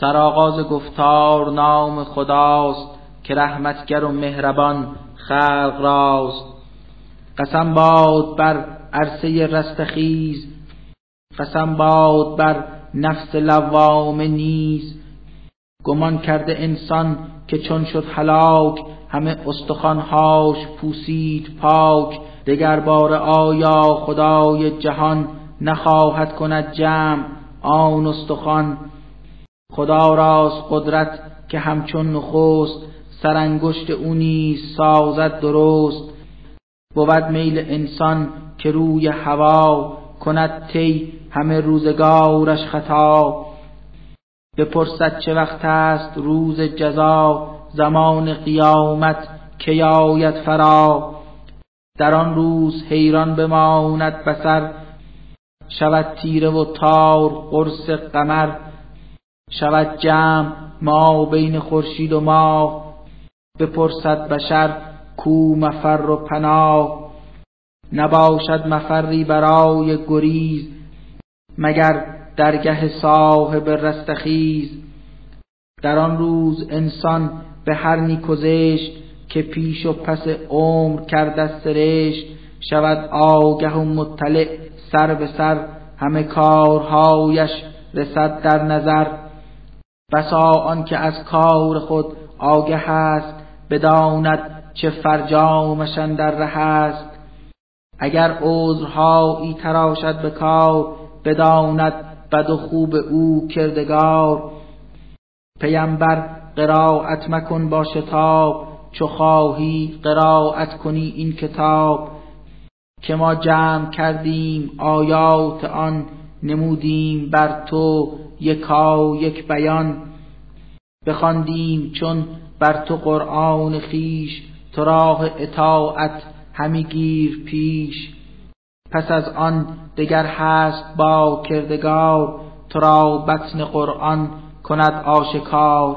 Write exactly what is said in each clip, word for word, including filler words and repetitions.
سرآغاز گفتار نام خداست که رحمتگر و مهربان خلق راست. قسم باد بر عرصه رستخیز، قسم باد بر نفس لوامه نیز. گمان کرده انسان که چون شد هلاک، همه استخوانهاش پوسید پاک. دگر بار آیا خدای جهان، نخواهد کند جمع آن استخوان. خدا راست قدرت که همچون نخست، سرانگشت او نیز سازد درست. بود میل انسان که روی هوا، کند طی همه روزگارش خطا. بپرسد چه وقت است روز جزا، زمان قیامت کی آید فرا. در آن روز حیران بماند بصر، شود تیره و تار قرص قمر. شود جمع ما بین خورشید و ماه، بپرسد بشر کو مفر و پناه. نباشد مفری برای گریز، مگر درگه صاحب رستخیز. در آن روز انسان به هر نیک و زشت، که پیش و پس عمر کرده سرشت. شود آگه و مطلع سر به سر، همه کارهایش رسد در نظر. بسا آن که از کار خود آگه است، بداند چه فرجامش اندر ره است. اگر عذرهایی تراشد به کار، بداند بد و خوب او کردگار. پیمبر قرائت مکن با شتاب، چو خواهی قرائت کنی این کتاب. که ما جمع کردیم آیات آن، نمودیم بر تو یکا یک بیان. بخواندیم چون بر تو قرآن خویش، تو راه اطاعت همی گیر پیش. پس از آن دگر هست با کردگار، تو را بطن قرآن کند آشکار.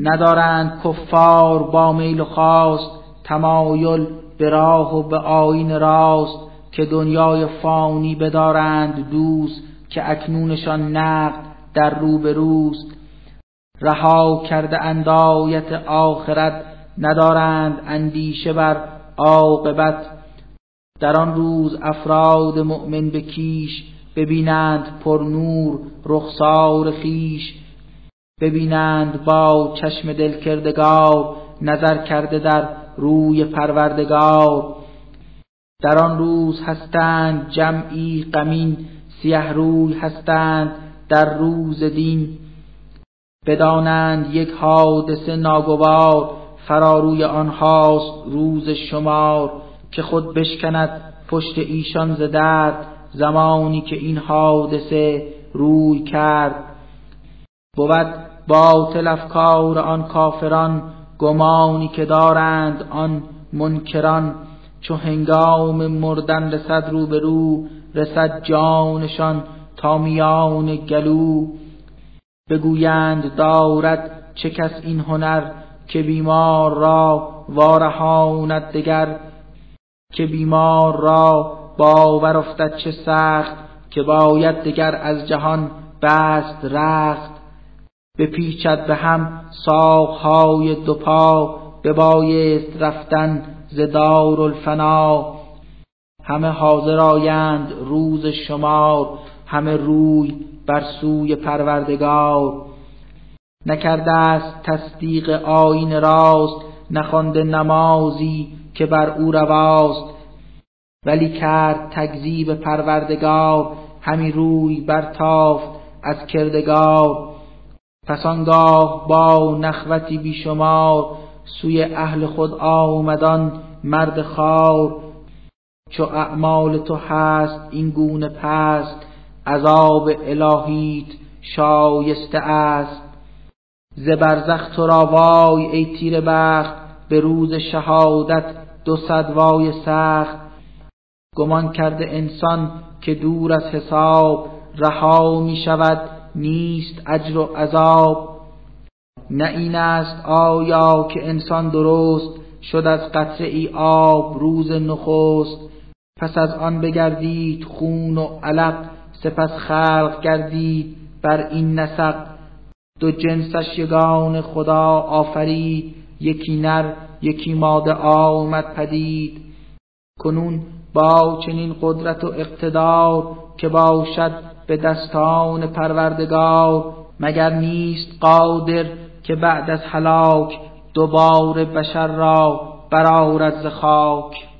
ندارند کفار با میل و خواست، تمایل به راه و به آیین راست. که دنیای فانی بدارند دوست، که اکنونشان نقد در روبروست. رها کرده اندایت آخرت، ندارند اندیشه بر عاقبت. در آن روز افراد مؤمن به کیش، ببینند پر نور رخسار خویش. ببینند با چشم دل کردگار، نظر کرده در روی پروردگار. در آن روز هستند جمعی غمین، سیه روی هستند در روز دین. بدانند یک حادثه ناگوار، فراروی آنهاست روز شمار. که خود بشکند پشت ایشان ز درد، زمانی که این حادثه روی کرد. بود باطل افکار آن کافران، گمانی که دارند آن منکران. چو هنگام مردن رسد رو به رو، رسد جانشان تا میان گلو. بگویند دارد چه کس این هنر، که بیمار را وارهاند دگر. که بیمار را باور افتد چه سخت، که باید دگر از جهان بست رخت. بپیچد به هم ساقهای دو پا، ببایست رفتن ز دارالفنا. همه حاضر آیند روز شمار، همه روی بر سوی پروردگار. نکرده است تصدیق آیین راست، نخوانده نمازی که بر او رواست. ولی کرد تکذیب پروردگار، همی روی برتافت از کردگار. پس آنگاه با نخوتی بیشمار، سوی اهل خود آمدان مرد خوار. چو اعمال تو هست این گونه پست، عذاب الهیت شایسته است. ز برزخ تو را وای ای تیره بخت، به روز شهادت دو صد وای سخت. گمان کرده انسان که دور از حساب، رها می شود نیست اجر و عذاب. نه این است آیا که انسان درست، شد از قطره ای آب روز نخست. پس از آن بگردید خون و علق، سپس خلق گردید بر این نسق. دو جنسش یگان خدا آفرید، یکی نر یکی ماده آمد پدید. کنون با چنین قدرت و اقتدار، که باشد به دستان پروردگار، مگر نیست قادر که بعد از هلاک، دوباره بشر را برآورد ز خاک.